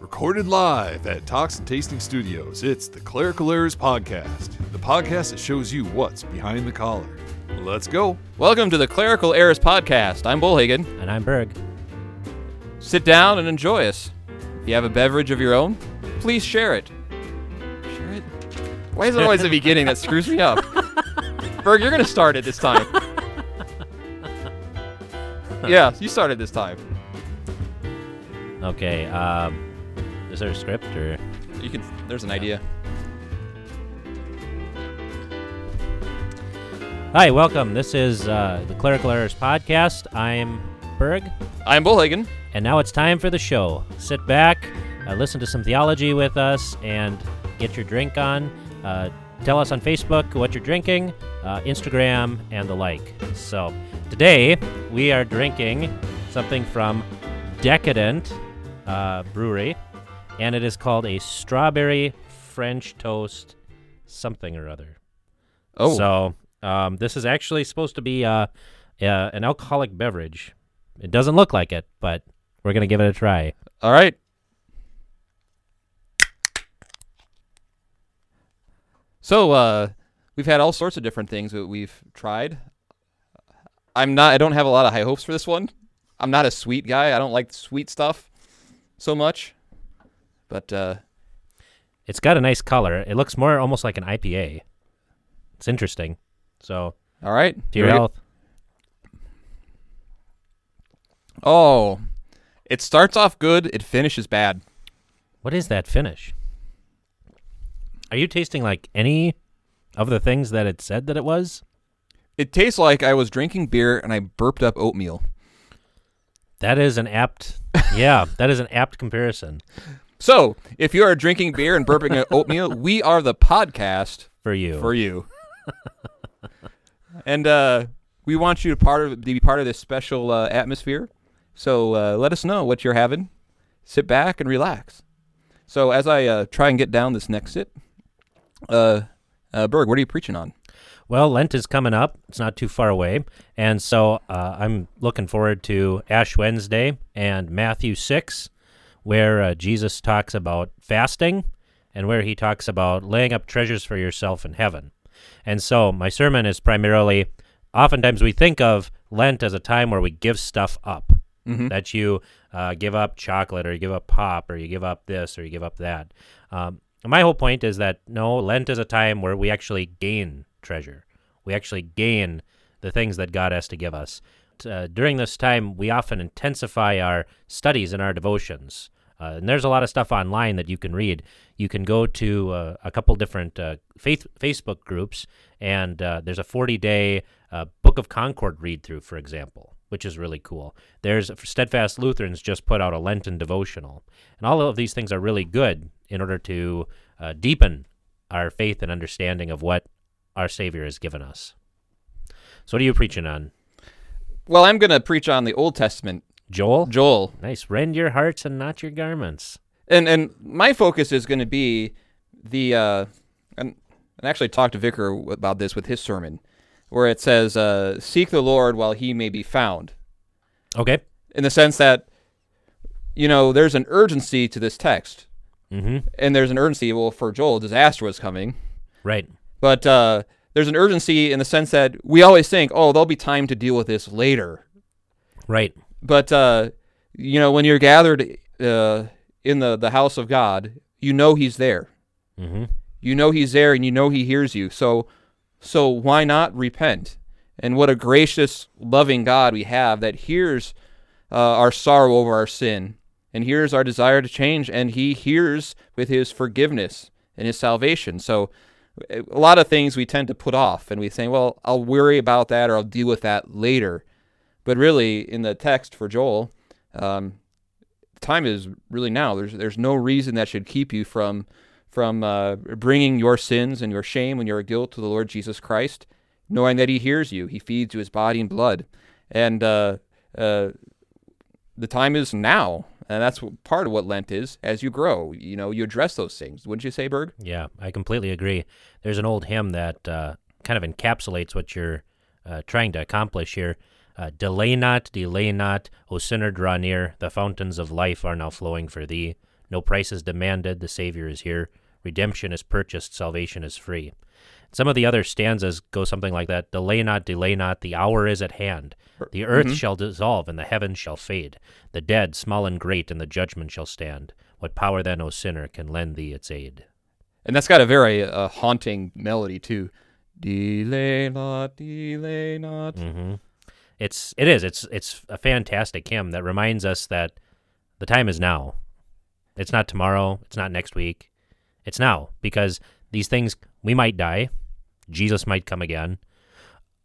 Recorded live at Toxin Tasting Studios, it's the Clerical Errors Podcast, the podcast that shows you what's behind the collar. Let's go. Welcome to the Clerical Errors Podcast. I'm Bullhagen. And I'm Berg. Sit down and enjoy us. If you have a beverage of your own, please share it. Share it? Why is it always the beginning that screws me up? Berg, you're going to start it this time. Yeah, you started this time. Okay, is there a script or? There's an idea. Hi, welcome. This is the Clerical Errors Podcast. I'm Berg. I'm Bullhagen. And now it's time for the show. Sit back, listen to some theology with us, and get your drink on. Tell us on Facebook what you're drinking, Instagram, and the like. So today we are drinking something from Decadent Brewery, and it is called a strawberry French toast something or other. Oh. So this is actually supposed to be an alcoholic beverage. It doesn't look like it, but we're going to give it a try. All right. So we've had all sorts of different things that we've tried. I don't have a lot of high hopes for this one. I'm not a sweet guy. I don't like sweet stuff so much. But it's got a nice color. It looks more almost like an IPA. It's interesting. So, all right. To your health. Oh, it starts off good. It finishes bad. What is that finish? Are you tasting like any of the things that it said that it was? It tastes like I was drinking beer and I burped up oatmeal. That is an apt comparison. So, if you are drinking beer and burping oatmeal, we are the podcast for you. And we want you to be part of this special atmosphere. So let us know what you're having. Sit back and relax. So as I try and get down this next sip, Berg, what are you preaching on? Well, Lent is coming up. It's not too far away. And so I'm looking forward to Ash Wednesday and Matthew 6, where Jesus talks about fasting and where he talks about laying up treasures for yourself in heaven. And so my sermon is primarily, oftentimes we think of Lent as a time where we give stuff up, mm-hmm. that you give up chocolate or you give up pop or you give up this or you give up that. My whole point is that, no, Lent is a time where we actually gain treasure. We actually gain the things that God has to give us. During this time, we often intensify our studies and our devotions. And there's a lot of stuff online that you can read. You can go to a couple different Facebook groups, and there's a 40-day Book of Concord read-through, for example, which is really cool. There's Steadfast Lutherans just put out a Lenten devotional. And all of these things are really good in order to deepen our faith and understanding of what our Savior has given us. So what are you preaching on? Well, I'm going to preach on the Old Testament. Joel. Nice. Rend your hearts and not your garments. And my focus is going to be the, and I actually talked to Vicar about this with his sermon, where it says, seek the Lord while he may be found. Okay. In the sense that, there's an urgency to this text. Mm-hmm. And there's an urgency, for Joel, disaster was coming. Right. But there's an urgency in the sense that we always think, oh, there'll be time to deal with this later. Right. But, when you're gathered in the house of God, he's there. Mm-hmm. You know he's there and he hears you. So why not repent? And what a gracious, loving God we have that hears our sorrow over our sin and hears our desire to change, and he hears with his forgiveness and his salvation. So a lot of things we tend to put off, and we say, well, I'll worry about that or I'll deal with that later. But really, in the text for Joel, time is really now. There's no reason that should keep you from bringing your sins and your shame and your guilt to the Lord Jesus Christ, knowing that he hears you. He feeds you his body and blood. And the time is now. And that's part of what Lent is. As you grow, you address those things. Wouldn't you say, Berg? Yeah, I completely agree. There's an old hymn that kind of encapsulates what you're trying to accomplish here. Delay not, O sinner, draw near. The fountains of life are now flowing for thee. No price is demanded. The Savior is here. Redemption is purchased. Salvation is free. Some of the other stanzas go something like that. Delay not, delay not, the hour is at hand. The earth shall dissolve, and the heavens shall fade. The dead, small and great, in the judgment shall stand. What power then, O sinner, can lend thee its aid? And that's got a very haunting melody, too. Delay not, delay not. Mm-hmm. It is. It's a fantastic hymn that reminds us that the time is now. It's not tomorrow. It's not next week. It's now, because these things, we might die. Jesus might come again.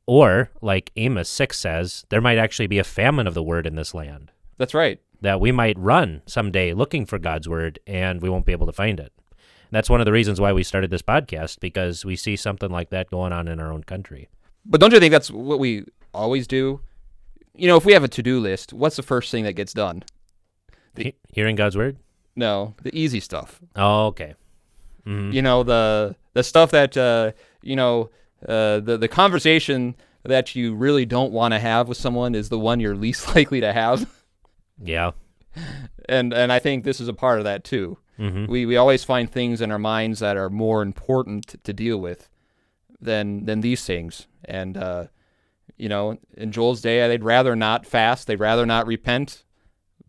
Or, like Amos 6 says, there might actually be a famine of the word in this land. That's right. That we might run someday looking for God's word, and we won't be able to find it. That's one of the reasons why we started this podcast, because we see something like that going on in our own country. But don't you think that's what we always do? You know, if we have a to-do list, what's the first thing that gets done? Hearing God's word? No, the easy stuff. Oh, okay. Mm-hmm. You know, the stuff that, you know, the conversation that you really don't want to have with someone is the one you're least likely to have. Yeah. And I think this is a part of that, too. Mm-hmm. We always find things in our minds that are more important to deal with than these things. And, you know, in Joel's day, they'd rather not fast. They'd rather not repent.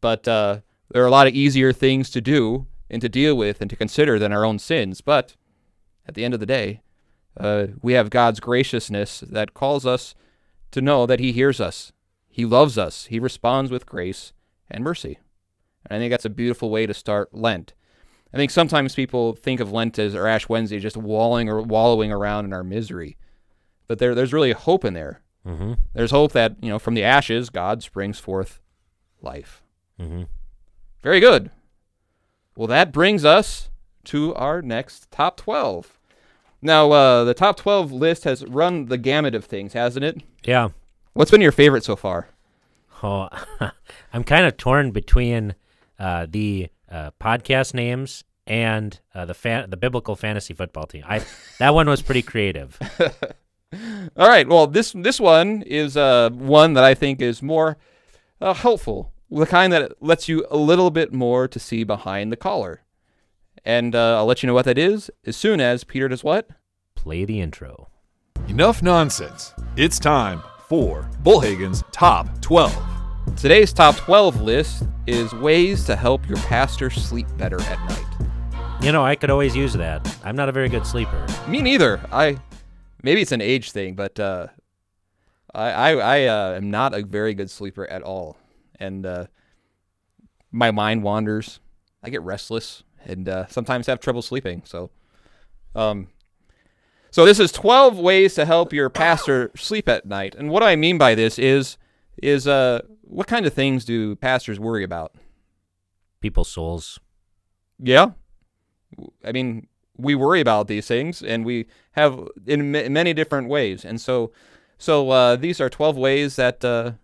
But there are a lot of easier things to do and to deal with and to consider than our own sins. But at the end of the day, we have God's graciousness that calls us to know that he hears us. He loves us. He responds with grace and mercy. And I think that's a beautiful way to start Lent. I think sometimes people think of Lent as, or Ash Wednesday, just wallowing around in our misery. But there's really hope in there. Mm-hmm. There's hope that, you know, from the ashes, God springs forth life. Mm-hmm. Very good. Well, that brings us to our next top 12. Now, the top 12 list has run the gamut of things, hasn't it? Yeah. What's been your favorite so far? Oh, I'm kind of torn between the podcast names and the biblical fantasy football team. That one was pretty creative. All right. Well, this one is one that I think is more helpful. The kind that lets you a little bit more to see behind the collar. And I'll let you know what that is as soon as Peter does what? Play the intro. Enough nonsense. It's time for Bullhagen's Top 12. Today's Top 12 list is ways to help your pastor sleep better at night. You know, I could always use that. I'm not a very good sleeper. Me neither. Maybe it's an age thing, but I am not a very good sleeper at all. And my mind wanders. I get restless and sometimes have trouble sleeping. So this is 12 ways to help your pastor sleep at night. And what I mean by this is what kind of things do pastors worry about? People's souls. Yeah. I mean, we worry about these things, and we have in many different ways. And so these are 12 ways that...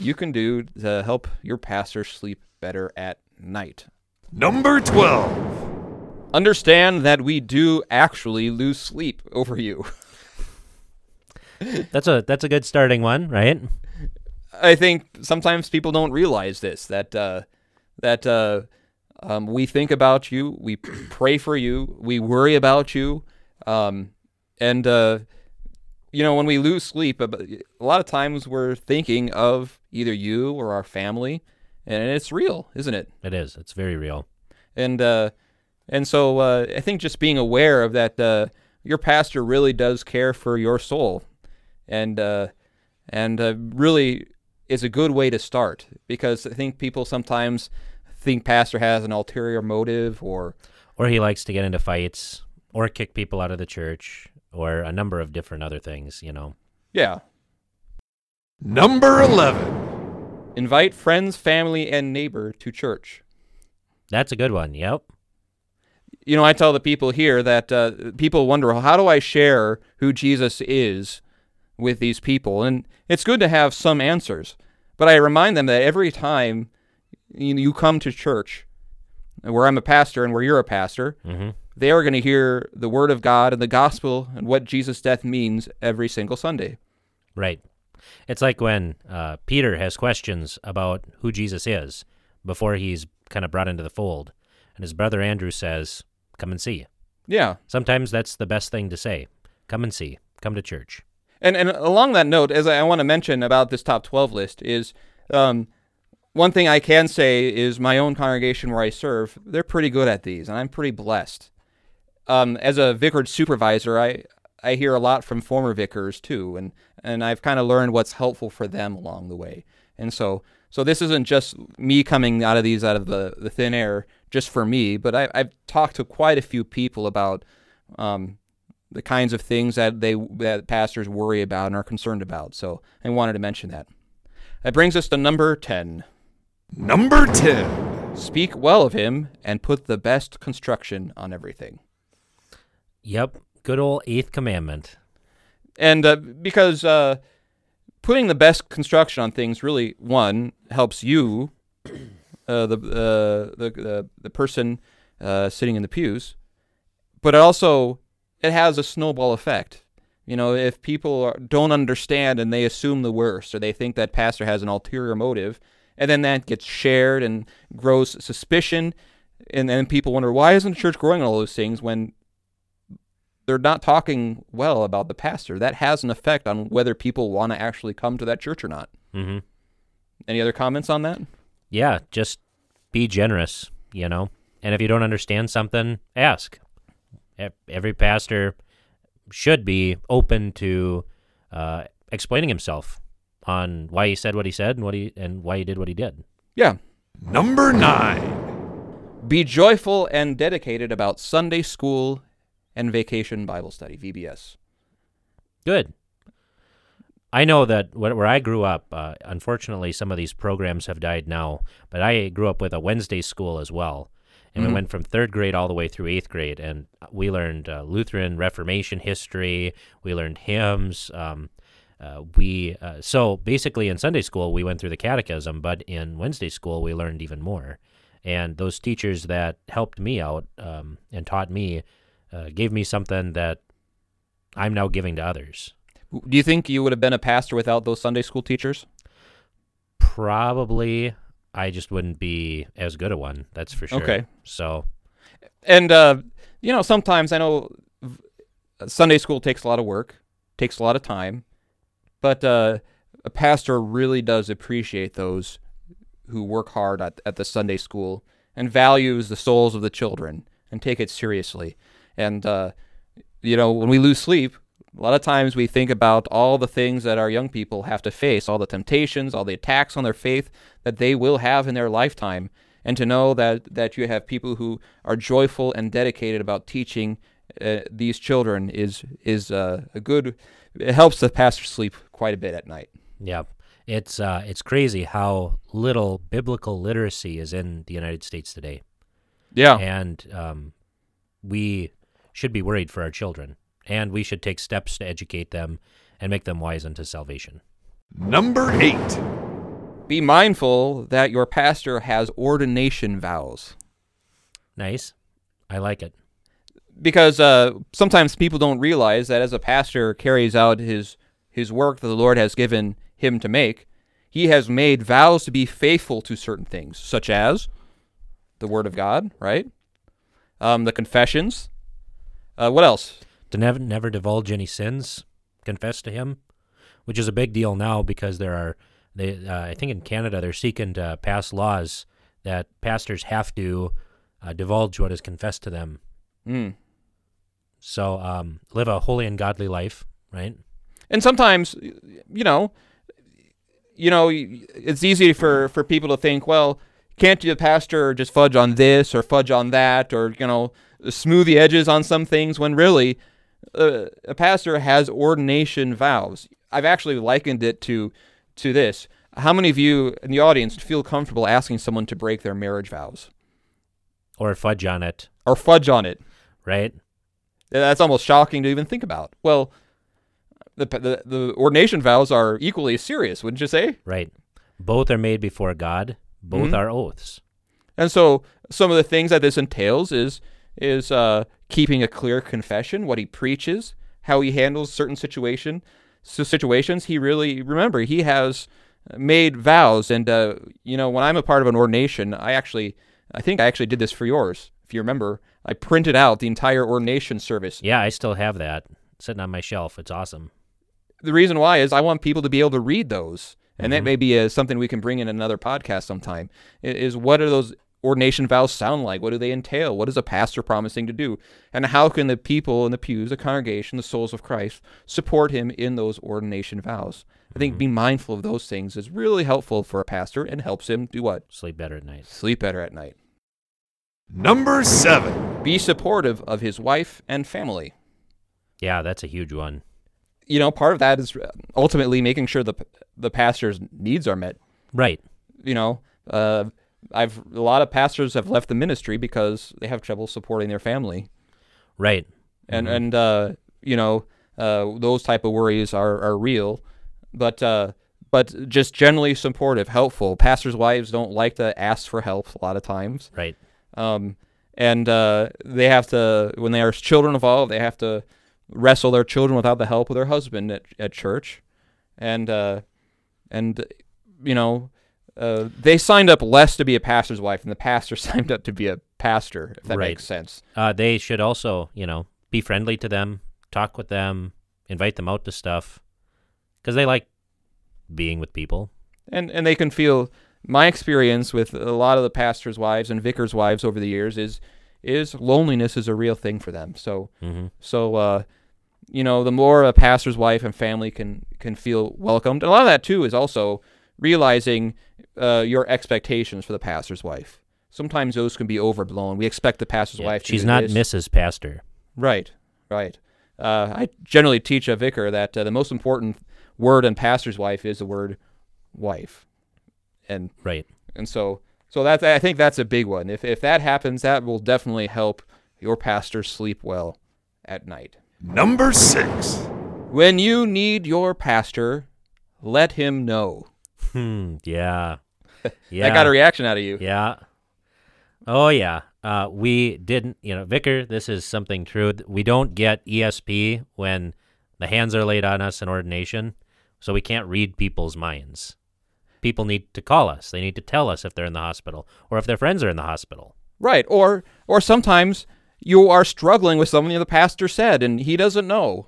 you can do to help your pastor sleep better at night. Number 12. Understand that we do actually lose sleep over you. That's a good starting one, right? I think sometimes people don't realize this, that we think about you, we pray for you, we worry about you, and you know, when we lose sleep, a lot of times we're thinking of either you or our family, and it's real, isn't it? It is. It's very real. And so I think just being aware of that, your pastor really does care for your soul, and really is a good way to start, because I think people sometimes think pastor has an ulterior motive, or he likes to get into fights or kick people out of the church. Or a number of different other things, you know. Yeah. Number 11. Invite friends, family, and neighbor to church. That's a good one, yep. You know, I tell the people here that people wonder, well, how do I share who Jesus is with these people? And it's good to have some answers. But I remind them that every time you come to church, where I'm a pastor and where you're a pastor, mm-hmm. They are going to hear the word of God and the gospel and what Jesus' death means every single Sunday. Right. It's like when Peter has questions about who Jesus is before he's kind of brought into the fold. And his brother Andrew says, come and see. Yeah. Sometimes that's the best thing to say. Come and see. Come to church. And along that note, as I want to mention about this top 12 list is one thing I can say is my own congregation where I serve, they're pretty good at these, and I'm pretty blessed. As a vicarage supervisor, I hear a lot from former vicars, too, and I've kind of learned what's helpful for them along the way. And so this isn't just me coming out of these out of the thin air just for me, but I've talked to quite a few people about the kinds of things that pastors worry about and are concerned about. So I wanted to mention that. That brings us to number 10. Number 10. Speak well of him and put the best construction on everything. Yep. Good old Eighth Commandment. And because putting the best construction on things really, one, helps you, the person sitting in the pews, but it also has a snowball effect. You know, if people don't understand and they assume the worst, or they think that pastor has an ulterior motive, and then that gets shared and grows suspicion, and then people wonder, why isn't the church growing all those things when they're not talking well about the pastor? That has an effect on whether people want to actually come to that church or not. Mm-hmm. Any other comments on that? Yeah, just be generous, you know. And if you don't understand something, ask. Every pastor should be open to explaining himself on why he said what he said and why he did what he did. Yeah. Number 9. Be joyful and dedicated about Sunday school and Vacation Bible Study, VBS. Good. I know that where I grew up, unfortunately, some of these programs have died now, but I grew up with a Wednesday school as well, and we went from 3rd grade all the way through 8th grade, and we learned Lutheran Reformation history, we learned hymns. So basically in Sunday school, we went through the catechism, but in Wednesday school, we learned even more. And those teachers that helped me out and taught me gave me something that I'm now giving to others. Do you think you would have been a pastor without those Sunday school teachers? Probably. I just wouldn't be as good a one, that's for sure. Okay. So, and, you know, sometimes I know Sunday school takes a lot of work, takes a lot of time, but a pastor really does appreciate those who work hard at the Sunday school and values the souls of the children and take it seriously. And, you know, when we lose sleep, a lot of times we think about all the things that our young people have to face, all the temptations, all the attacks on their faith that they will have in their lifetime. And to know that you have people who are joyful and dedicated about teaching these children is a good, it helps the pastor sleep quite a bit at night. Yeah. It's crazy how little biblical literacy is in the United States today. Yeah. And we should be worried for our children, and we should take steps to educate them and make them wise unto salvation. Number 8. Be mindful that your pastor has ordination vows. Nice. I like it. Because sometimes people don't realize that as a pastor carries out his work that the Lord has given him to make, he has made vows to be faithful to certain things, such as the Word of God, right? The confessions. What else? To never divulge any sins, confess to him, which is a big deal now because I think in Canada they're seeking to pass laws that pastors have to divulge what is confessed to them. Mm. So live a holy and godly life, right? And sometimes, you know, it's easy for people to think, well, can't the pastor just fudge on this or fudge on that or, you know, smooth the edges on some things when really a pastor has ordination vows. I've actually likened it to this. How many of you in the audience feel comfortable asking someone to break their marriage vows? Or fudge on it. Or fudge on it. Right? That's almost shocking to even think about. Well, the ordination vows are equally serious, wouldn't you say? Right. Both are made before God. Both are oaths. And so some of the things that this entails is keeping a clear confession, what he preaches, how he handles certain situations. Remember, he has made vows. And, you know, when I'm a part of an ordination, I actually I think I actually did this for yours, if you remember. I printed out the entire ordination service. Yeah, I still have that sitting on my shelf. It's awesome. The reason why is I want people to be able to read those, and that may be something we can bring in another podcast sometime, is what are those ordination vows sound like? What do they entail? What is a pastor promising to do? And how can the people in the pews, the congregation, the souls of Christ, support him in those ordination vows? I think being mindful of those things is really helpful for a pastor and helps him do what? Sleep better at night. Sleep better at night. Number 7. Be supportive of his wife and family. Yeah, that's a huge one. You know, part of that is ultimately making sure the pastor's needs are met. Right. You know, a lot of pastors have left the ministry because they have trouble supporting their family. Right. And those type of worries are real, but just generally supportive, helpful. Pastors' wives don't like to ask for help a lot of times. Right. And they have to, when there's children involved, they have to wrestle their children without the help of their husband at church. And they signed up less to be a pastor's wife, and the pastor signed up to be a pastor, if that makes sense. They should also, be friendly to them, talk with them, invite them out to stuff, because they like being with people. And they can feel, my experience with a lot of the pastor's wives and vicar's wives over the years is loneliness is a real thing for them. So the more a pastor's wife and family can feel welcomed, and a lot of that too is also realizing your expectations for the pastor's wife. Sometimes those can be overblown. We expect the pastor's wife to do this. She's not Mrs. Pastor. Right. I generally teach a vicar that the most important word in pastor's wife is the word wife. And so that's, I think that's a big one. If that happens, that will definitely help your pastor sleep well at night. Number 6. When you need your pastor, let him know. Yeah. That got a reaction out of you. Yeah. Oh, yeah. We didn't, Vicar, this is something true. We don't get ESP when the hands are laid on us in ordination, so we can't read people's minds. People need to call us. They need to tell us if they're in the hospital or if their friends are in the hospital. Right. Or sometimes you are struggling with something the pastor said and he doesn't know.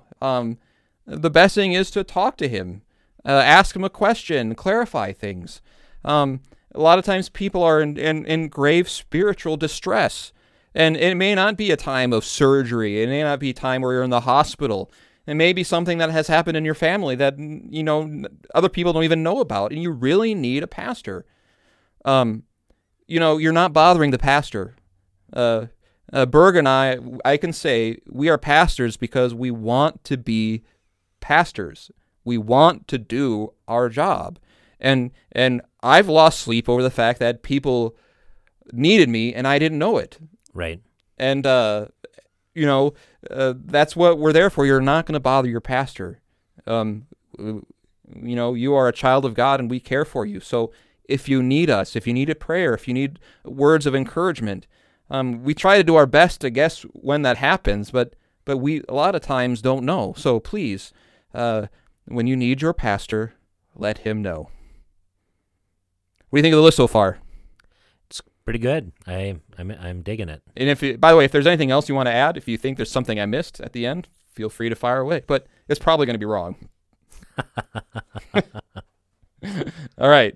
The best thing is to talk to him. Ask him a question, clarify things. A lot of times people are in grave spiritual distress, and it may not be a time of surgery. It may not be a time where you're in the hospital. It may be something that has happened in your family that, other people don't even know about, and you really need a pastor. You're not bothering the pastor. Berg and I can say we are pastors because we want to be pastors. We want to do our job. And I've lost sleep over the fact that people needed me and I didn't know it. Right. And, that's what we're there for. You're not going to bother your pastor. You are a child of God and we care for you. So if you need us, if you need a prayer, if you need words of encouragement, we try to do our best to guess when that happens, but we a lot of times don't know. So please, when you need your pastor, let him know. What do you think of the list so far? It's pretty good. I'm digging it. And if there's anything else you want to add, if you think there's something I missed at the end, feel free to fire away. But it's probably going to be wrong. All right.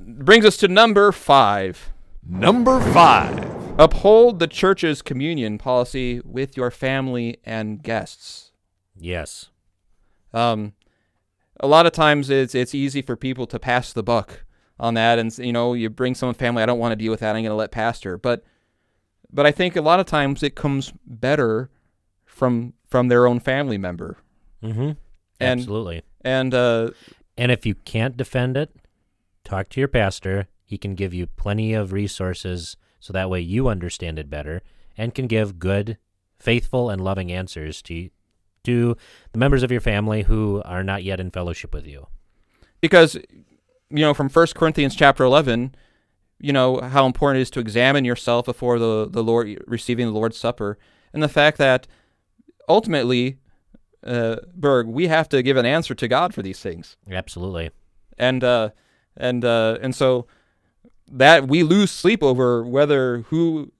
Brings us to number 5. Number 5. Uphold the church's communion policy with your family and guests. Yes. A lot of times it's easy for people to pass the buck on that, and you bring someone family. I don't want to deal with that. I'm going to let pastor. But I think a lot of times it comes better from their own family member. Mm-hmm. Absolutely. And if you can't defend it, talk to your pastor. He can give you plenty of resources so that way you understand it better and can give good, faithful, and loving answers to the members of your family who are not yet in fellowship with you. Because, from 1 Corinthians chapter 11, how important it is to examine yourself before the Lord, receiving the Lord's Supper, and the fact that ultimately, Berg, we have to give an answer to God for these things. Absolutely. And so that we lose sleep over whether who,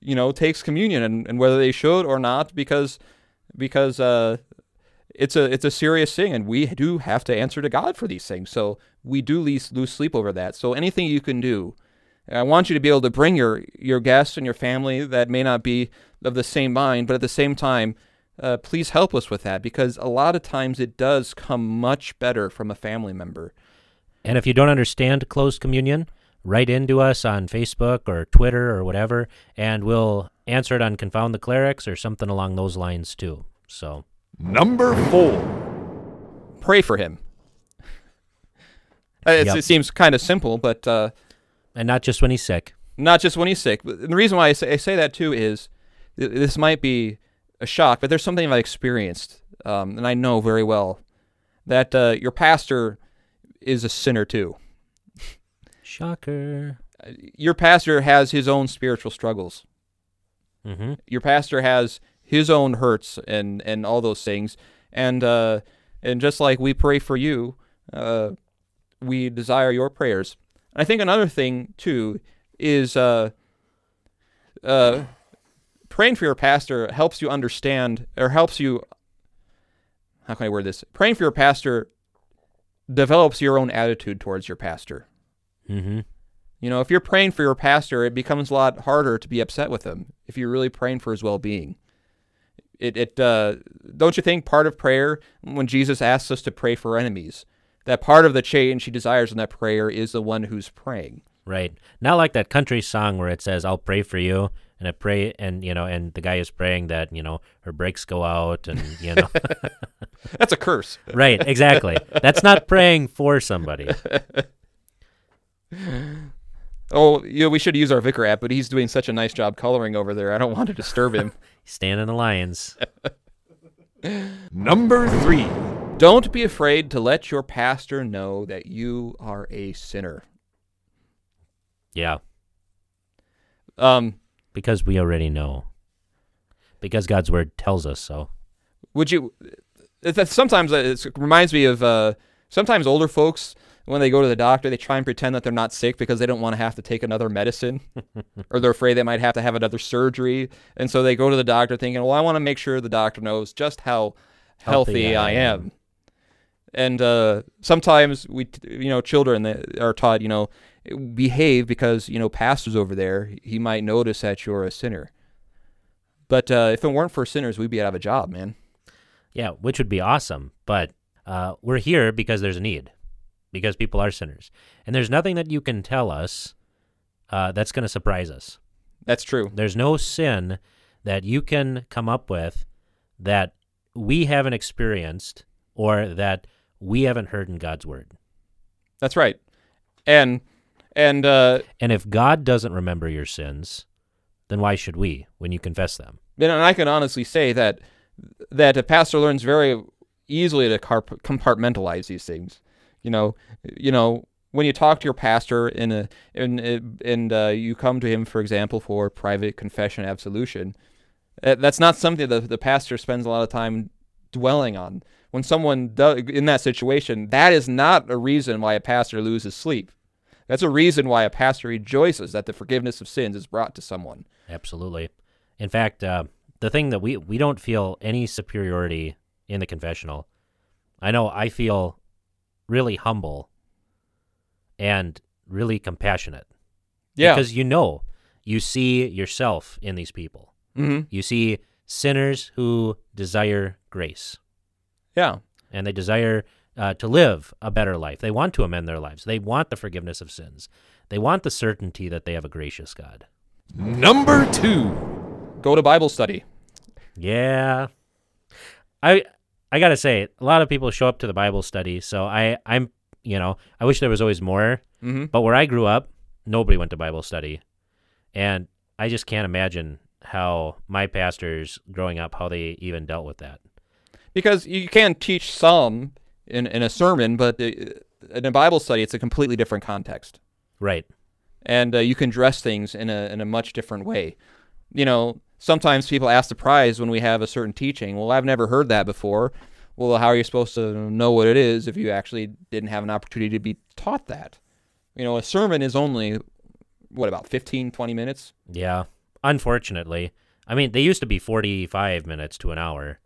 you know, takes communion and whether they should or not, because it's a serious thing, and we do have to answer to God for these things. So we do lose sleep over that. So anything you can do, I want you to be able to bring your guests and your family that may not be of the same mind, but at the same time, please help us with that, because a lot of times it does come much better from a family member. And if you don't understand closed communion, write in to us on Facebook or Twitter or whatever, and we'll answer it on Confound the Clerics or something along those lines too. So Number 4, pray for him. Yep. It seems kind of simple, but and not just when he's sick. Not just when he's sick. And the reason why I say that too is this might be a shock, but there's something I experienced, and I know very well that your pastor is a sinner too. Shocker. Your pastor has his own spiritual struggles. Mm-hmm. Your pastor has his own hurts and all those things, and just like we pray for you, we desire your prayers. I think another thing too is praying for your pastor helps you understand, or helps you, how can I word this? Praying for your pastor develops your own attitude towards your pastor. Mm-hmm. You know, if you're praying for your pastor, it becomes a lot harder to be upset with him if you're really praying for his well-being. It don't you think part of prayer, when Jesus asks us to pray for enemies, that part of the change he desires in that prayer is the one who's praying? Right. Not like that country song where it says, I'll pray for you, and I pray, and, you know, and the guy is praying that, you know, her brakes go out, and, you know. That's a curse. Right, exactly. That's not praying for somebody. Oh, you know, we should use our vicar app, but he's doing such a nice job coloring over there. I don't want to disturb him. Stand in the lines. Number 3, don't be afraid to let your pastor know that you are a sinner. Yeah. Because we already know. Because God's word tells us so. Would you? Sometimes it reminds me of sometimes older folks. When they go to the doctor, they try and pretend that they're not sick because they don't want to have to take another medicine, or they're afraid they might have to have another surgery. And so they go to the doctor thinking, well, I want to make sure the doctor knows just how healthy I am. And sometimes we, you know, children that are taught, you know, behave because, you know, pastor's over there, he might notice that you're a sinner. But if it weren't for sinners, we'd be out of a job, man. Yeah, which would be awesome. But we're here because there's a need. Because people are sinners. And there's nothing that you can tell us that's going to surprise us. That's true. There's no sin that you can come up with that we haven't experienced or that we haven't heard in God's word. That's right. And if God doesn't remember your sins, then why should we when you confess them? And I can honestly say that a pastor learns very easily to compartmentalize these things. You know, when you talk to your pastor and you come to him, for example, for private confession absolution, that's not something that the pastor spends a lot of time dwelling on. When someone does, in that situation, that is not a reason why a pastor loses sleep. That's a reason why a pastor rejoices that the forgiveness of sins is brought to someone. Absolutely. In fact, the thing that we don't feel any superiority in the confessional. I know I feel really humble and really compassionate. Yeah. Because you know, you see yourself in these people. Mm-hmm. You see sinners who desire grace. Yeah. And they desire to live a better life. They want to amend their lives. They want the forgiveness of sins. They want the certainty that they have a gracious God. Number 2, go to Bible study. Yeah. I got to say, a lot of people show up to the Bible study, so I'm, you know, I wish there was always more, mm-hmm. But where I grew up, nobody went to Bible study, and I just can't imagine how my pastors growing up, how they even dealt with that. Because you can teach some in a sermon, but in a Bible study, it's a completely different context. Right. And you can dress things in a much different way. You know, sometimes people ask the prize when we have a certain teaching. Well, I've never heard that before. Well, how are you supposed to know what it is if you actually didn't have an opportunity to be taught that? You know, a sermon is only what, about 15, 20 minutes? Yeah, unfortunately. I mean, they used to be 45 minutes to an hour,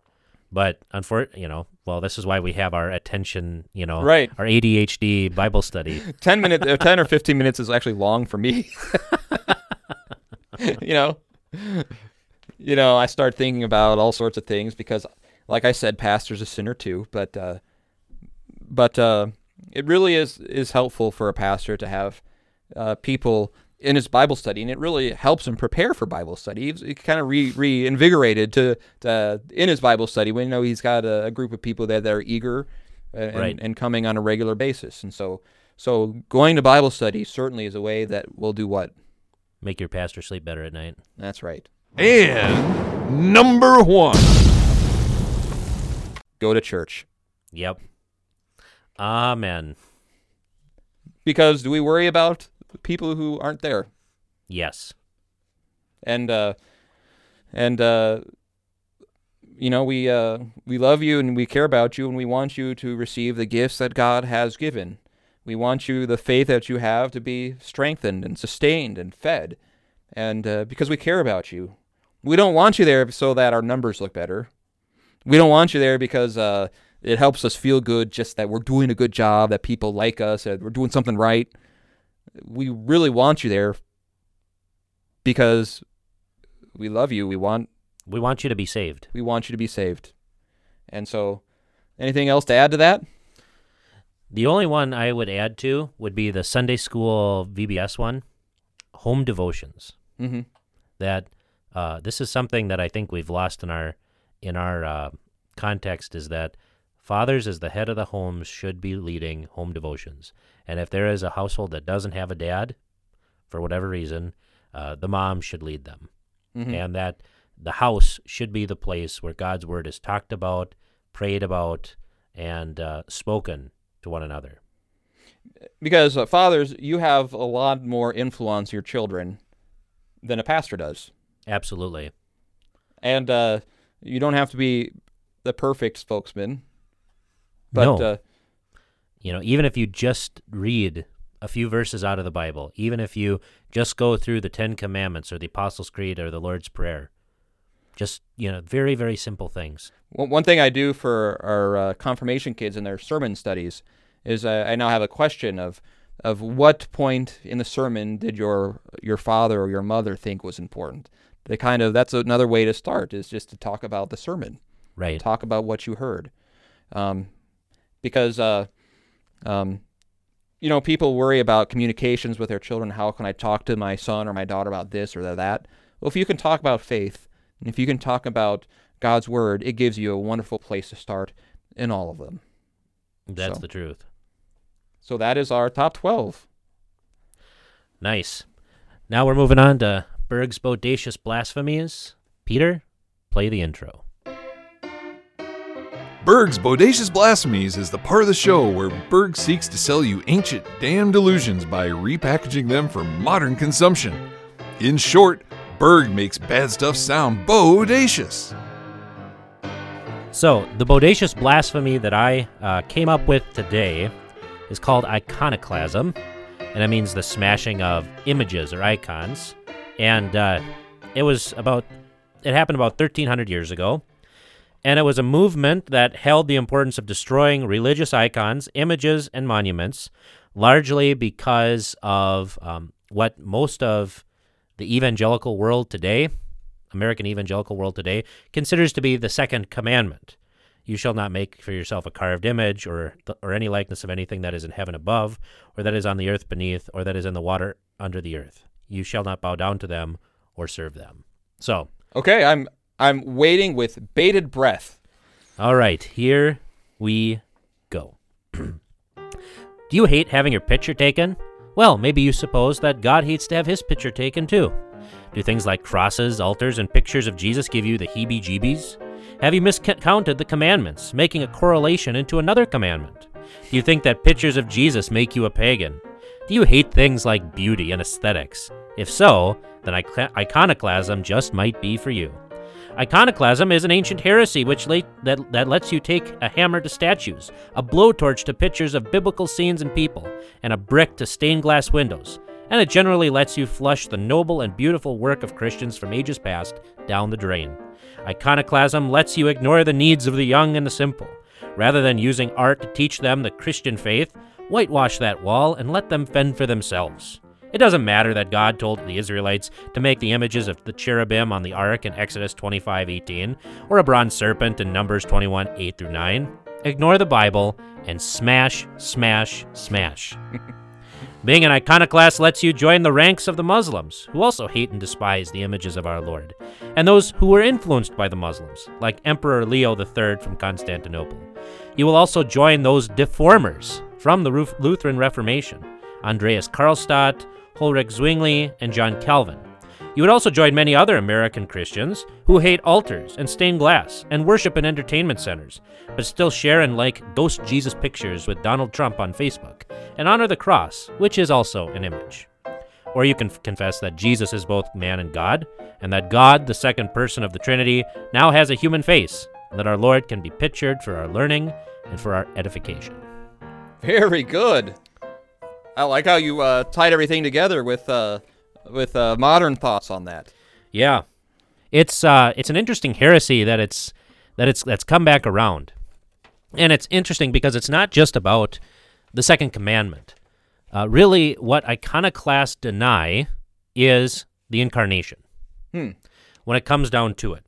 but this is why we have our attention, right. Our ADHD Bible study. 10 or 15 minutes is actually long for me. I start thinking about all sorts of things because, like I said, pastor's a sinner too, but it really is helpful for a pastor to have people in his Bible study, and it really helps him prepare for Bible study. He's kind of reinvigorated to in his Bible study when he's got a group of people there that are eager and coming on a regular basis. And so going to Bible study certainly is a way that will do what? Make your pastor sleep better at night. That's right. And number one. Go to church. Yep. Amen. Because do we worry about people who aren't there? Yes. And we love you and we care about you and we want you to receive the gifts that God has given. We want you, the faith that you have, to be strengthened and sustained and fed, and because we care about you. We don't want you there so that our numbers look better. We don't want you there because it helps us feel good just that we're doing a good job, that people like us, that we're doing something right. We really want you there because we love you. We want you to be saved. We want you to be saved. And so, anything else to add to that? The only one I would add to would be the Sunday school VBS one, home devotions. Mm-hmm. That this is something that I think we've lost in our context, is that fathers as the head of the homes should be leading home devotions. And if there is a household that doesn't have a dad, for whatever reason, the mom should lead them. Mm-hmm. And that the house should be the place where God's word is talked about, prayed about, and spoken to one another. Because fathers, you have a lot more influence on your children than a pastor does. Absolutely. And you don't have to be the perfect spokesman. But, no. Even if you just read a few verses out of the Bible, even if you just go through the Ten Commandments or the Apostles' Creed or the Lord's Prayer, just, very, very simple things. One thing I do for our confirmation kids in their sermon studies is I now have a question of what point in the sermon did your father or your mother think was important? That's another way to start, is just to talk about the sermon. Right. Talk about what you heard. Because people worry about communications with their children. How can I talk to my son or my daughter about this or that? Well, if you can talk about faith, and if you can talk about God's word, it gives you a wonderful place to start in all of them. That's the truth. So that is our top 12. Nice. Now we're moving on to Berg's Bodacious Blasphemies. Peter, play the intro. Berg's Bodacious Blasphemies is the part of the show where Berg seeks to sell you ancient damn delusions by repackaging them for modern consumption. In short, Berg makes bad stuff sound bodacious. So, the bodacious blasphemy that I came up with today is called iconoclasm, and it means the smashing of images or icons. And it happened about 1,300 years ago, and it was a movement that held the importance of destroying religious icons, images, and monuments, largely because of what most of the evangelical world today, American evangelical world today, considers to be the second commandment. You shall not make for yourself a carved image or any likeness of anything that is in heaven above, or that is on the earth beneath, or that is in the water under the earth. You shall not bow down to them or serve them. So, okay, I'm waiting with bated breath. All right, here we go. Do you hate having your picture taken? Well, maybe you suppose that God hates to have his picture taken too. Do things like crosses, altars, and pictures of Jesus give you the heebie-jeebies? Have you miscounted the commandments, making a correlation into another commandment? Do you think that pictures of Jesus make you a pagan? Do you hate things like beauty and aesthetics? If so, then iconoclasm just might be for you. Iconoclasm is an ancient heresy that lets you take a hammer to statues, a blowtorch to pictures of biblical scenes and people, and a brick to stained glass windows. and it generally lets you flush the noble and beautiful work of Christians from ages past down the drain. Iconoclasm lets you ignore the needs of the young and the simple. Rather than using art to teach them the Christian faith, whitewash that wall and let them fend for themselves. It doesn't matter that God told the Israelites to make the images of the cherubim on the ark in Exodus 25:18, or a bronze serpent in Numbers 21:8-9. Ignore the Bible and smash, smash, smash. Being an iconoclast lets you join the ranks of the Muslims, who also hate and despise the images of our Lord, and those who were influenced by the Muslims, like Emperor Leo III from Constantinople. You will also join those deformers from the Lutheran Reformation, Andreas Karlstadt, Ulrich Zwingli, and John Calvin. You would also join many other American Christians who hate altars and stained glass and worship in entertainment centers, but still share and like ghost Jesus pictures with Donald Trump on Facebook and honor the cross, which is also an image. Or you can confess that Jesus is both man and that God, the second person of the Trinity, now has a human face, and that our Lord can be pictured for our learning and for our edification. Very good. I like how you tied everything together with modern thoughts on that. Yeah, it's an interesting heresy that's come back around, and it's interesting because it's not just about the second commandment. Really, what iconoclasts deny is the incarnation. When it comes down to it,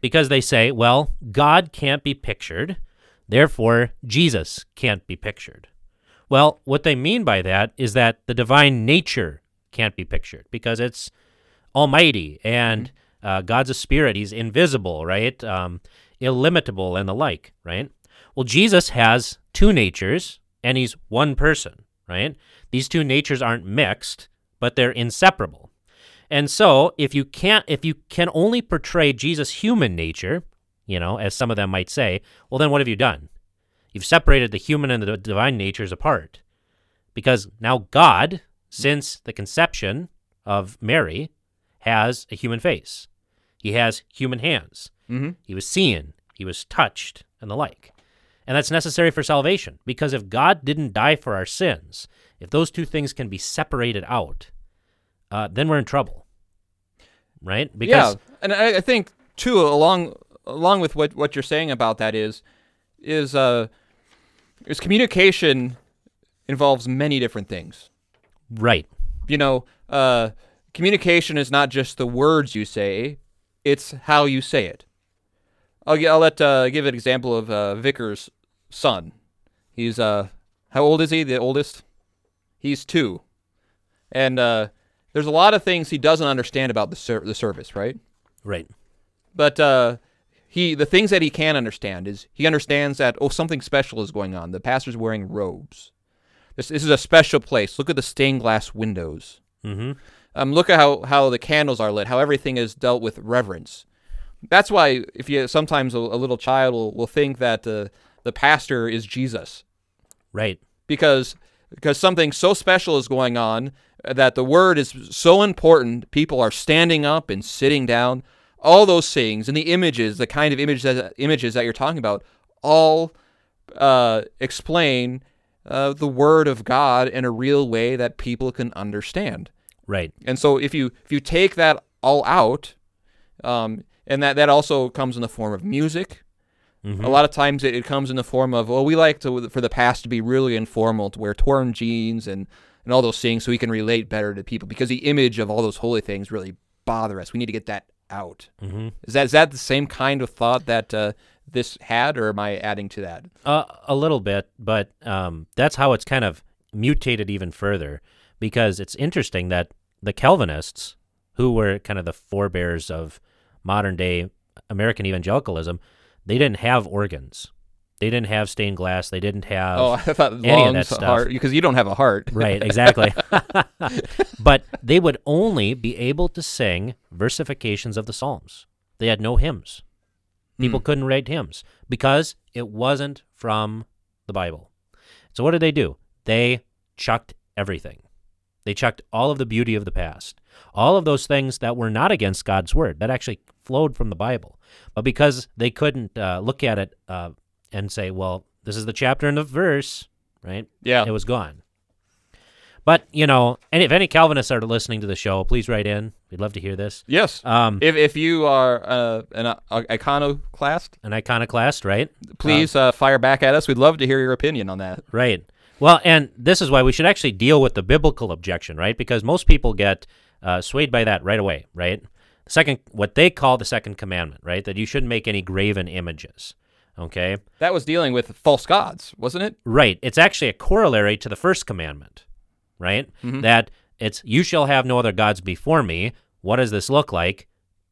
because they say, well, God can't be pictured, therefore Jesus can't be pictured. Well, what they mean by that is that the divine nature can't be pictured because it's almighty and God's a spirit. He's invisible, right? Illimitable and the like, right? Well, Jesus has two natures and he's one person, right? These two natures aren't mixed, but they're inseparable. And so if you can only portray Jesus' human nature, you know, as some of them might say, well, then what have you done? You've separated the human and the divine natures apart, because now God, since the conception of Mary, has a human face. He has human hands. Mm-hmm. He was seen. He was touched and the like. And that's necessary for salvation, because if God didn't die for our sins, if those two things can be separated out, then we're in trouble, right? Because yeah, and I think, too, along with what you're saying about that is communication involves many different things. Right. You know, communication is not just the words you say, it's how you say it. I'll give an example of Vicar's son. He's, how old is he, the oldest? He's 2. And there's a lot of things he doesn't understand about the service, right? Right. But the things that he can understand is he understands that, something special is going on. The pastor's wearing robes. This is a special place. Look at the stained glass windows. Mm-hmm. Look at how the candles are lit, how everything is dealt with reverence. That's why if you sometimes a little child will think that the pastor is Jesus. Right. Because something so special is going on that the word is so important, people are standing up and sitting down, all those things, and the images, the kind of images that you're talking about, all explain the word of God in a real way that people can understand. Right. And so if you take that all out, and that also comes in the form of music. Mm-hmm. A lot of times it comes in the form of, we like for the past to be really informal, to wear torn jeans and all those things so we can relate better to people, because the image of all those holy things really bother us. We need to get that out. Mm-hmm. Is that the same kind of thought that this had, or am I adding to that? A little bit, but that's how it's kind of mutated even further, because it's interesting that the Calvinists, who were kind of the forebears of modern-day American evangelicalism, they didn't have organs. They didn't have stained glass. They didn't have any of that stuff. Heart, because you don't have a heart. Right, exactly. But they would only be able to sing versifications of the Psalms. They had no hymns. People couldn't write hymns because it wasn't from the Bible. So what did they do? They chucked everything. They chucked all of the beauty of the past, all of those things that were not against God's word, that actually flowed from the Bible. But because they couldn't look at it and say, well, this is the chapter and the verse, right? Yeah. It was gone. But, you know, and if any Calvinists are listening to the show, please write in. We'd love to hear this. Yes. If you are an iconoclast. An iconoclast, right? Please fire back at us. We'd love to hear your opinion on that. Right. Well, and this is why we should actually deal with the biblical objection, right? Because most people get swayed by that right away, right? What they call the second commandment, right? That you shouldn't make any graven images. Okay? That was dealing with false gods, wasn't it? Right. It's actually a corollary to the first commandment. Right? Mm-hmm. That it's, you shall have no other gods before me. What does this look like?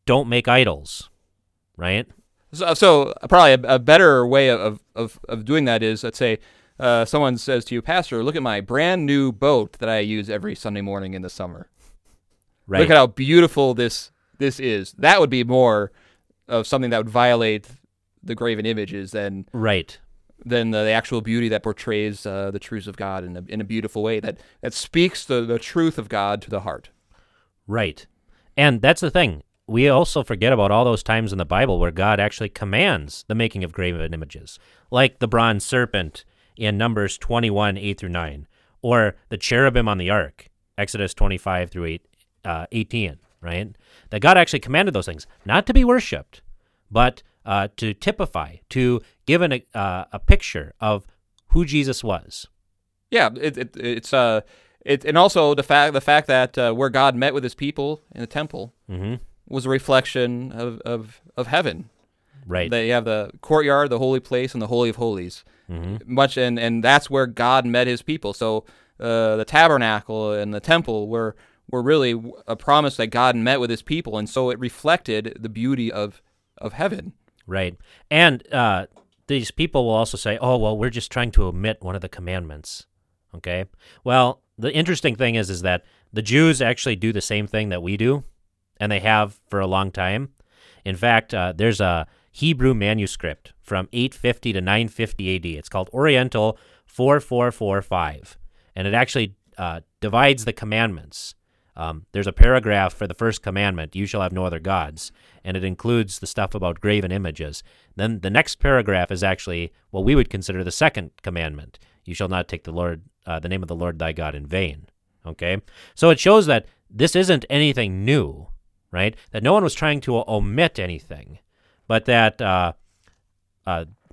Don't make idols. Right? So probably a better way of doing that is, let's say, someone says to you, Pastor, look at my brand new boat that I use every Sunday morning in the summer. Right. Look at how beautiful this is. That would be more of something that would violate the graven images than... Right. Than the actual beauty that portrays the truths of God in a beautiful way that speaks the truth of God to the heart. Right. And that's the thing. We also forget about all those times in the Bible where God actually commands the making of graven images, like the bronze serpent in Numbers 21, 8 through 9, or the cherubim on the ark, Exodus 25 through 18, right? That God actually commanded those things, not to be worshipped, but to typify, to give a picture of who Jesus was. Yeah, and also the fact that where God met with His people in the temple mm-hmm. was a reflection of heaven. Right. They have the courtyard, the holy place, and the holy of holies. Mm-hmm. And that's where God met His people. So the tabernacle and the temple were really a promise that God met with His people, and so it reflected the beauty of heaven. Right. And these people will also say, oh, well, we're just trying to omit one of the commandments. Okay? Well, the interesting thing is that the Jews actually do the same thing that we do, and they have for a long time. In fact, there's a Hebrew manuscript from 850 to 950 AD. It's called Oriental 4445, and it actually divides the commandments. There's a paragraph for the first commandment, you shall have no other gods, and it includes the stuff about graven images. Then the next paragraph is actually what we would consider the second commandment, you shall not take the name of the Lord thy God in vain. Okay? So it shows that this isn't anything new, right? That no one was trying to omit anything, but that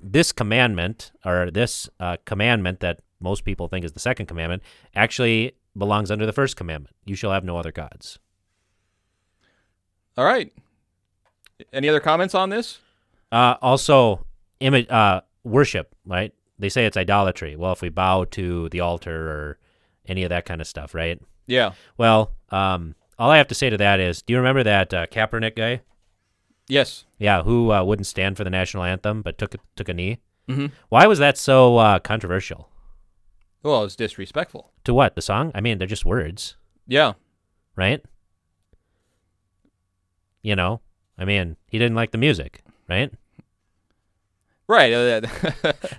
this commandment, or this commandment that most people think is the second commandment, actually belongs under the first commandment. You shall have no other gods. All right. Any other comments on this? Also, worship, right? They say it's idolatry. Well, if we bow to the altar or any of that kind of stuff, right? Yeah. Well, all I have to say to that is, do you remember that Kaepernick guy? Yes. Yeah, who wouldn't stand for the national anthem but took a knee? Mm-hmm. Why was that so controversial? Well, it's disrespectful. To what? The song? I mean, they're just words. Yeah. Right? You know? I mean, he didn't like the music, right? Right.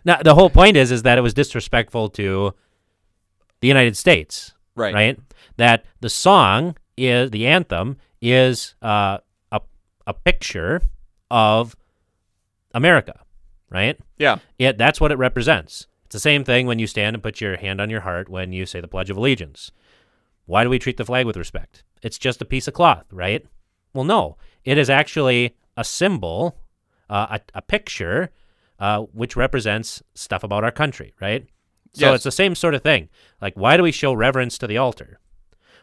Now, the whole point is that it was disrespectful to the United States. Right. Right? That the song, the anthem, is a picture of America, right? Yeah. That's what it represents. It's the same thing when you stand and put your hand on your heart when you say the Pledge of Allegiance. Why do we treat the flag with respect? It's just a piece of cloth, right? Well, no. It is actually a symbol, a picture, which represents stuff about our country, right? So yes. It's the same sort of thing. Like, why do we show reverence to the altar?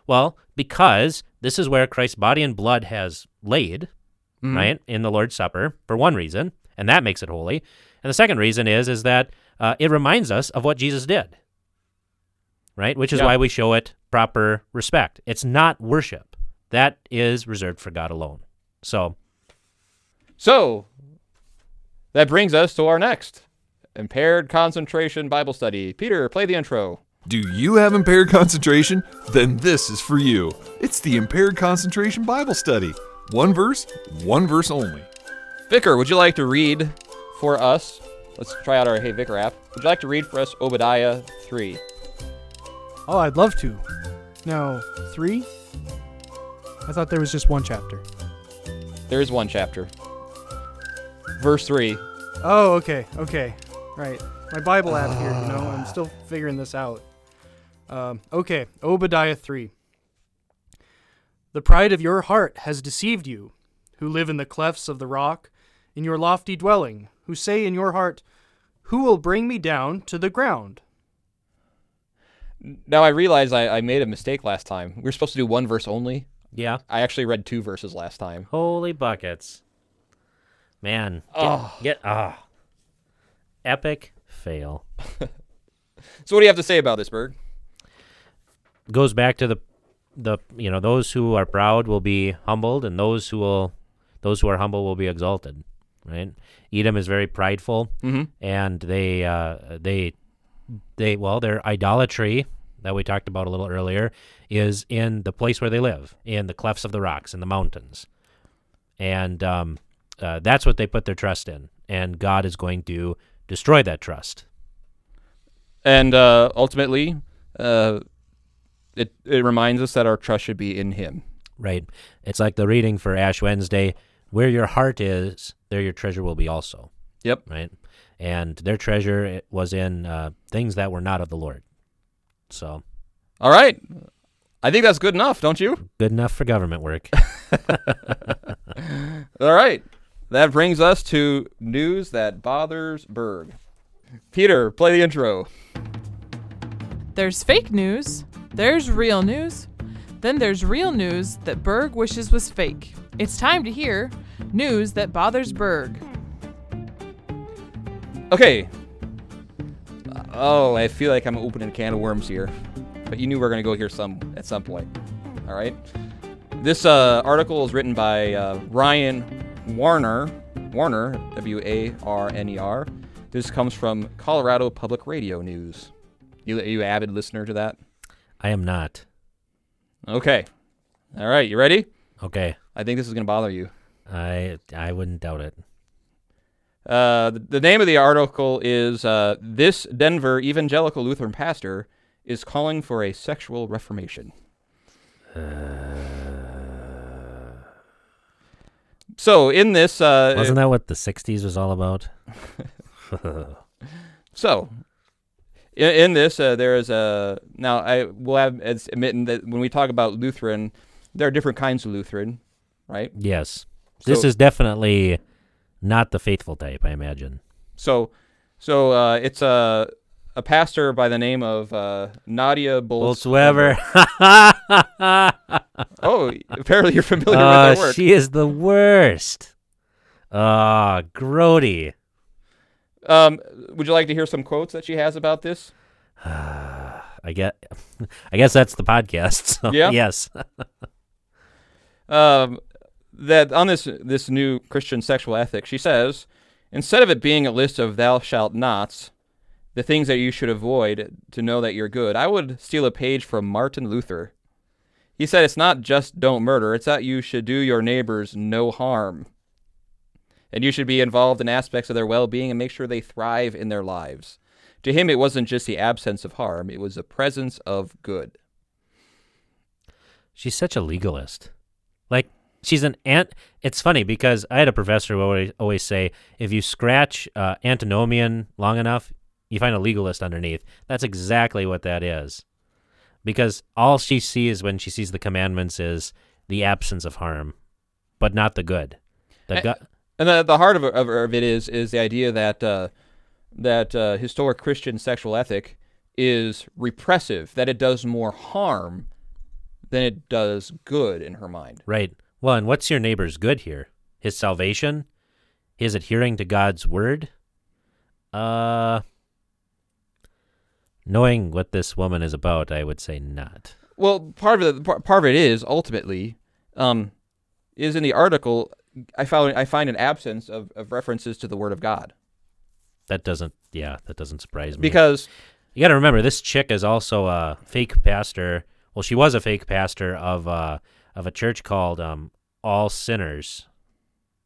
Well, because this is where Christ's body and blood has laid, mm-hmm. right, in the Lord's Supper, for one reason, and that makes it holy. And the second reason is that it reminds us of what Jesus did, right? Which is why we show it proper respect. It's not worship. That is reserved for God alone. So that brings us to our next Impaired Concentration Bible Study. Peter, play the intro. Do you have impaired concentration? Then this is for you. It's the Impaired Concentration Bible Study. One verse only. Vicar, would you like to read for us? Let's try out our Hey Vicar app. Would you like to read for us Obadiah 3? Oh, I'd love to. Now, 3? I thought there was just one chapter. There is one chapter. Verse 3. Oh, okay. Right. My Bible app here, I'm still figuring this out. Okay, Obadiah 3. The pride of your heart has deceived you, who live in the clefts of the rock, in your lofty dwelling, who say in your heart, who will bring me down to the ground? Now I realize I made a mistake last time. We were supposed to do one verse only. Yeah. I actually read two verses last time. Holy buckets. Man. Get epic fail. So what do you have to say about this, Berg? Goes back to the you know, those who are proud will be humbled, and those who are humble will be exalted. Right? Edom is very prideful, mm-hmm. and their idolatry that we talked about a little earlier is in the place where they live, in the clefts of the rocks, in the mountains, and that's what they put their trust in. And God is going to destroy that trust. And ultimately, it reminds us that our trust should be in Him. Right. It's like the reading for Ash Wednesday: where your heart is, there your treasure will be also. Yep. Right? And their treasure was in things that were not of the Lord. So. All right. I think that's good enough, don't you? Good enough for government work. All right. That brings us to news that bothers Berg. Peter, play the intro. There's fake news. There's real news. Then there's real news that Berg wishes was fake. It's time to hear news that bothers Berg. Okay. Oh, I feel like I'm opening a can of worms here. But you knew we were going to go here at some point. All right. This article is written by Ryan Warner. Warner, W-A-R-N-E-R. This comes from Colorado Public Radio News. You avid listener to that? I am not. Okay. All right. You ready? Okay. I think this is going to bother you. I wouldn't doubt it. The name of the article is This Denver Evangelical Lutheran Pastor is Calling for a Sexual Reformation. So in this... wasn't that what the 60s was all about? So... In this, there is a... Now, I will have it's admitting that when we talk about Lutheran, there are different kinds of Lutheran, right? Yes. So, this is definitely not the faithful type, I imagine. So it's a pastor by the name of Nadia Bolz-Weber. Oh, apparently you're familiar with her work. She is the worst. Grody. Would you like to hear some quotes that she has about this? I guess that's the podcast. So yeah. Yes. That on this new Christian sexual ethic, she says, instead of it being a list of thou shalt nots, the things that you should avoid to know that you're good, I would steal a page from Martin Luther. He said, it's not just don't murder. It's that you should do your neighbors no harm. And you should be involved in aspects of their well-being and make sure they thrive in their lives. To him, it wasn't just the absence of harm. It was the presence of good. She's such a legalist. Like, she's an ant. It's funny because I had a professor who would always say, if you scratch antinomian long enough, you find a legalist underneath. That's exactly what that is. Because all she sees when she sees the commandments is the absence of harm, but not the good. And the heart of it is the idea that that historic Christian sexual ethic is repressive, that it does more harm than it does good in her mind. Right. Well, and what's your neighbor's good here? His salvation? His adhering to God's word? Knowing what this woman is about, I would say not. Well, part of it is ultimately is in the article. I find an absence of references to the Word of God. That doesn't surprise me. Because you got to remember, this chick is also a fake pastor. Well, she was a fake pastor of a church called All Sinners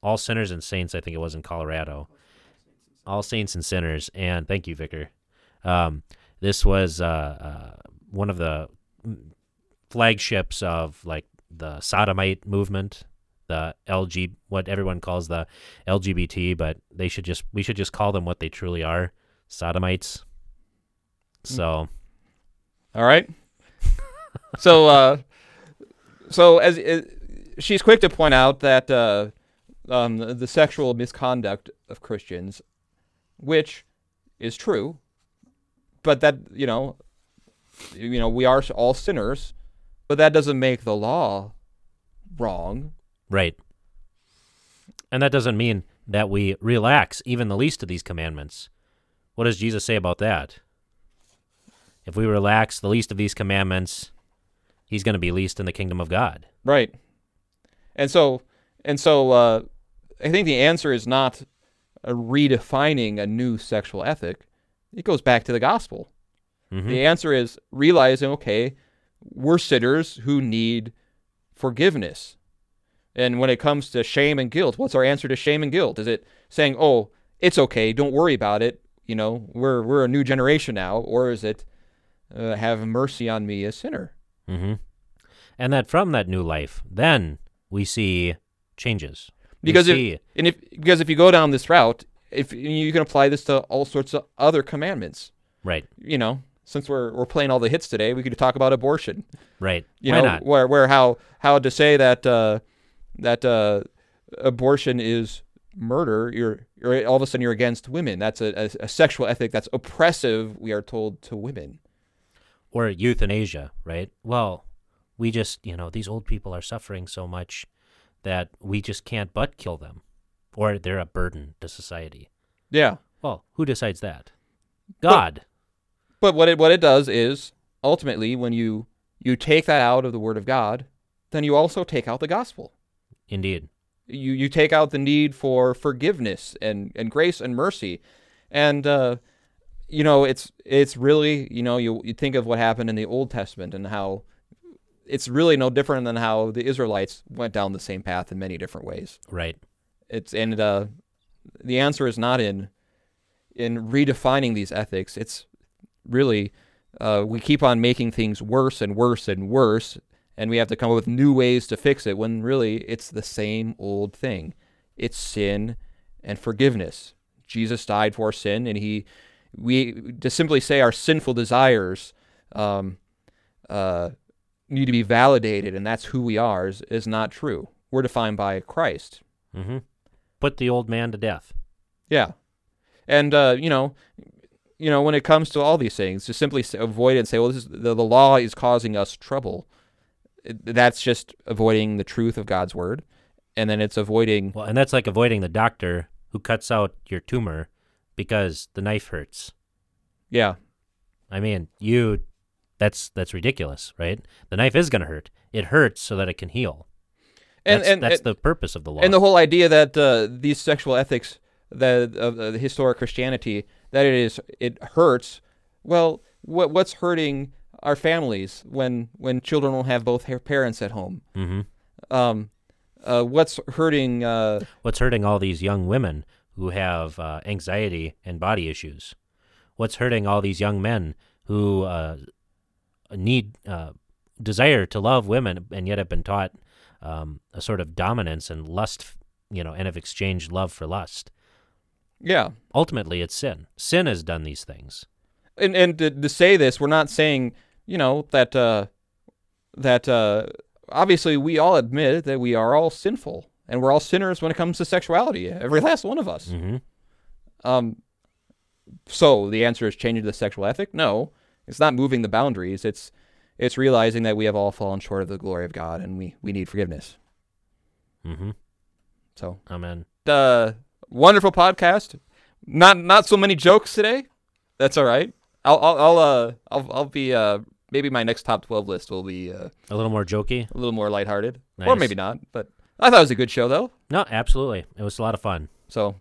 and Saints. I think it was in Colorado. All Saints and Sinners. And thank you, Vicar. This was one of the flagships of like the sodomite movement. The LG, what everyone calls the LGBT, but we should just call them what they truly are, sodomites. So All right. So as she's quick to point out that the sexual misconduct of Christians, which is true, but that you know, we are all sinners, but that doesn't make the law wrong. Right. And that doesn't mean that we relax even the least of these commandments. What does Jesus say about that? If we relax the least of these commandments, he's going to be least in the kingdom of God. Right. And so, I think the answer is not redefining a new sexual ethic. It goes back to the gospel. Mm-hmm. The answer is realizing, okay, we're sinners who need forgiveness. And when it comes to shame and guilt, what's our answer to shame and guilt? Is it saying, oh, it's okay, don't worry about it, you know, we're a new generation now? Or is it, have mercy on me, a sinner? Mm-hmm. And that from that new life, then we see changes. Because if you go down this route, if you can apply this to all sorts of other commandments. Right. You know, since we're playing all the hits today, we could talk about abortion. Right. Why not? Where how to say that that abortion is murder, you're all of a sudden you're against women. That's a sexual ethic that's oppressive, we are told, to women. Or euthanasia, right? Well, we just, these old people are suffering so much that we just can't but kill them, or they're a burden to society. Yeah. Well, who decides that? God. But what it does is, ultimately, when you take that out of the Word of God, then you also take out the gospel. Indeed. You take out the need for forgiveness and grace and mercy. And, it's really, you think of what happened in the Old Testament and how it's really no different than how the Israelites went down the same path in many different ways. Right. And the answer is not in redefining these ethics. It's really, we keep on making things worse and worse and worse, and we have to come up with new ways to fix it, when really it's the same old thing. It's sin and forgiveness. Jesus died for sin, and we to simply say our sinful desires need to be validated, and that's who we are, is not true. We're defined by Christ. Mm-hmm. Put the old man to death. Yeah. And, you know, when it comes to all these things, to simply avoid it and say, well, this is, the law is causing us trouble, that's just avoiding the truth of God's word. And then it's avoiding... Well, and that's like avoiding the doctor who cuts out your tumor because the knife hurts. Yeah. I mean, that's ridiculous, right? The knife is going to hurt. It hurts so that it can heal. That's the purpose of the law. And the whole idea that these sexual ethics of the historic Christianity, that it hurts. Well, what's hurting our families when children don't have both parents at home? Mm-hmm. What's hurting? What's hurting all these young women who have anxiety and body issues? What's hurting all these young men who desire to love women and yet have been taught a sort of dominance and lust, and have exchanged love for lust? Yeah. Ultimately, it's sin. Sin has done these things. And to say this, we're not saying, that obviously we all admit that we are all sinful and we're all sinners when it comes to sexuality, every last one of us. Mm-hmm. So the answer is changing the sexual ethic? No, it's not moving the boundaries. It's realizing that we have all fallen short of the glory of God and we need forgiveness. Mm-hmm. So. Amen. Wonderful podcast. Not so many jokes today. That's all right. I'll be maybe my next top 12 list will be a little more jokey, a little more lighthearted, nice. Or maybe not. But I thought it was a good show, though. No, absolutely, it was a lot of fun. So,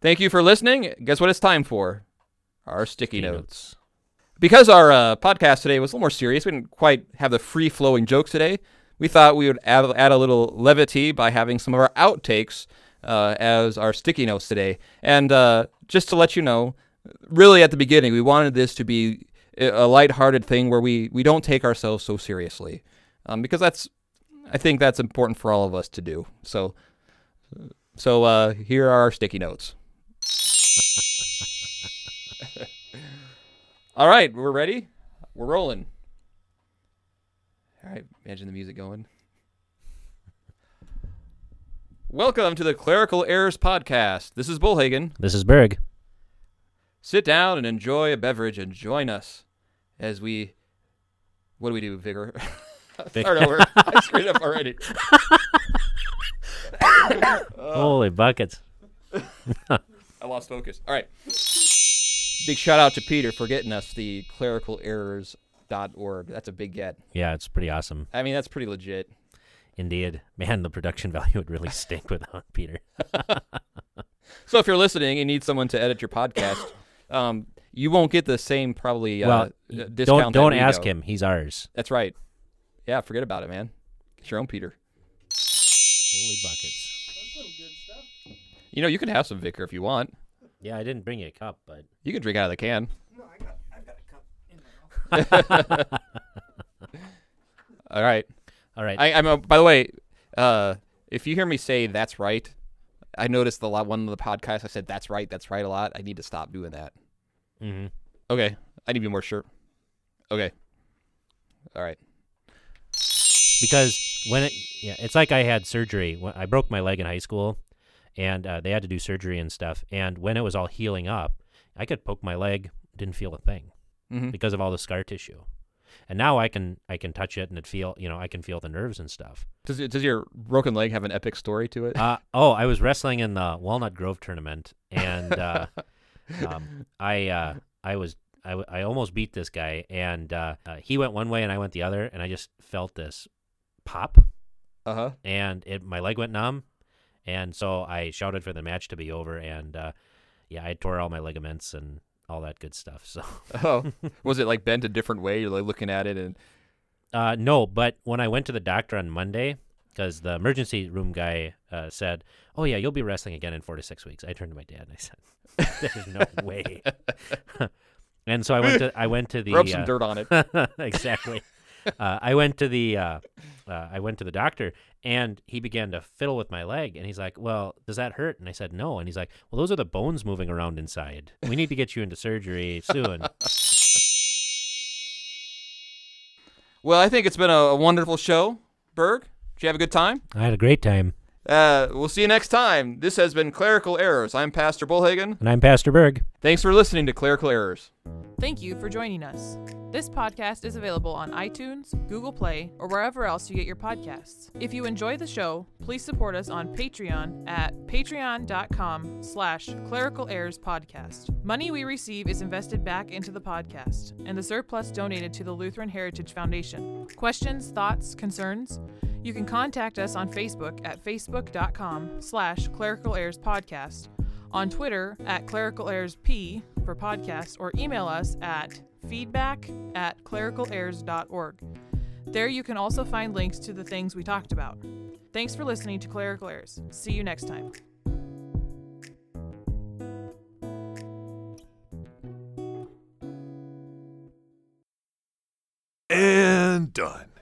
thank you for listening. Guess what? It's time for our sticky notes. Because our podcast today was a little more serious, we didn't quite have the free-flowing jokes today. We thought we would add a little levity by having some of our outtakes as our sticky notes today. And just to let you know, really at the beginning, we wanted this to be a lighthearted thing where we don't take ourselves so seriously, because I think that's important for all of us to do. So here are our sticky notes. All right, we're ready. We're rolling. All right, imagine the music going. Welcome to the Clerical Errors Podcast. This is Bullhagen. This is Berg. Sit down and enjoy a beverage and join us as we... What do we do, Vigor? Start over. I screwed up already. Holy buckets. I lost focus. All right. Big shout out to Peter for getting us the clericalerrors.org. That's a big get. Yeah, it's pretty awesome. I mean, that's pretty legit. Indeed. Man, the production value would really stink without Peter. So if you're listening and need someone to edit your podcast, you won't get the same probably discount. Don't ask him. He's ours. That's right. Yeah, forget about it, man. Get your own Peter. Holy buckets. You know, you can have some Vicar if you want. Yeah, I didn't bring you a cup, but... You can drink out of the can. No, I've got a cup in my mouth. All right. By the way, if you hear me say, that's right, I noticed one of the podcasts I said, that's right a lot. I need to stop doing that. Mm-hmm. Okay. I need to be more sure. Okay. All right. Because it's like I had surgery. When I broke my leg in high school. And they had to do surgery and stuff. And when it was all healing up, I could poke my leg, didn't feel a thing because of all the scar tissue. And now I can touch it and I can feel the nerves and stuff. Does your broken leg have an epic story to it? I was wrestling in the Walnut Grove tournament, and I almost beat this guy, and he went one way and I went the other, and I just felt this pop, and my leg went numb. And so I shouted for the match to be over, and I tore all my ligaments and all that good stuff. So, was it like bent a different way? You're like looking at it, and no. But when I went to the doctor on Monday, because the emergency room guy said, "Oh yeah, you'll be wrestling again in 4 to 6 weeks." I turned to my dad and I said, "There's no way." And so I went to the rub some dirt on it. Exactly. I went to the doctor, and he began to fiddle with my leg, and he's like, "Well, does that hurt?" And I said, "No." And he's like, "Well, those are the bones moving around inside. We need to get you into surgery soon." Well, I think it's been a wonderful show, Berg. Did you have a good time? I had a great time. We'll see you next time. This has been Clerical Errors. I'm Pastor Bullhagen. And I'm Pastor Berg. Thanks for listening to Clerical Errors. Thank you for joining us. This podcast is available on iTunes, Google Play, or wherever else you get your podcasts. If you enjoy the show, please support us on Patreon at patreon.com/clericalerrorspodcast. Money we receive is invested back into the podcast, and the surplus donated to the Lutheran Heritage Foundation. Questions, thoughts, concerns? You can contact us on Facebook at facebook.com/clericalerrorspodcast, on Twitter at clericalerrorsp for podcast, or email us at feedback@clericalerrors.org. There you can also find links to the things we talked about. Thanks for listening to Clerical Errors. See you next time. And done.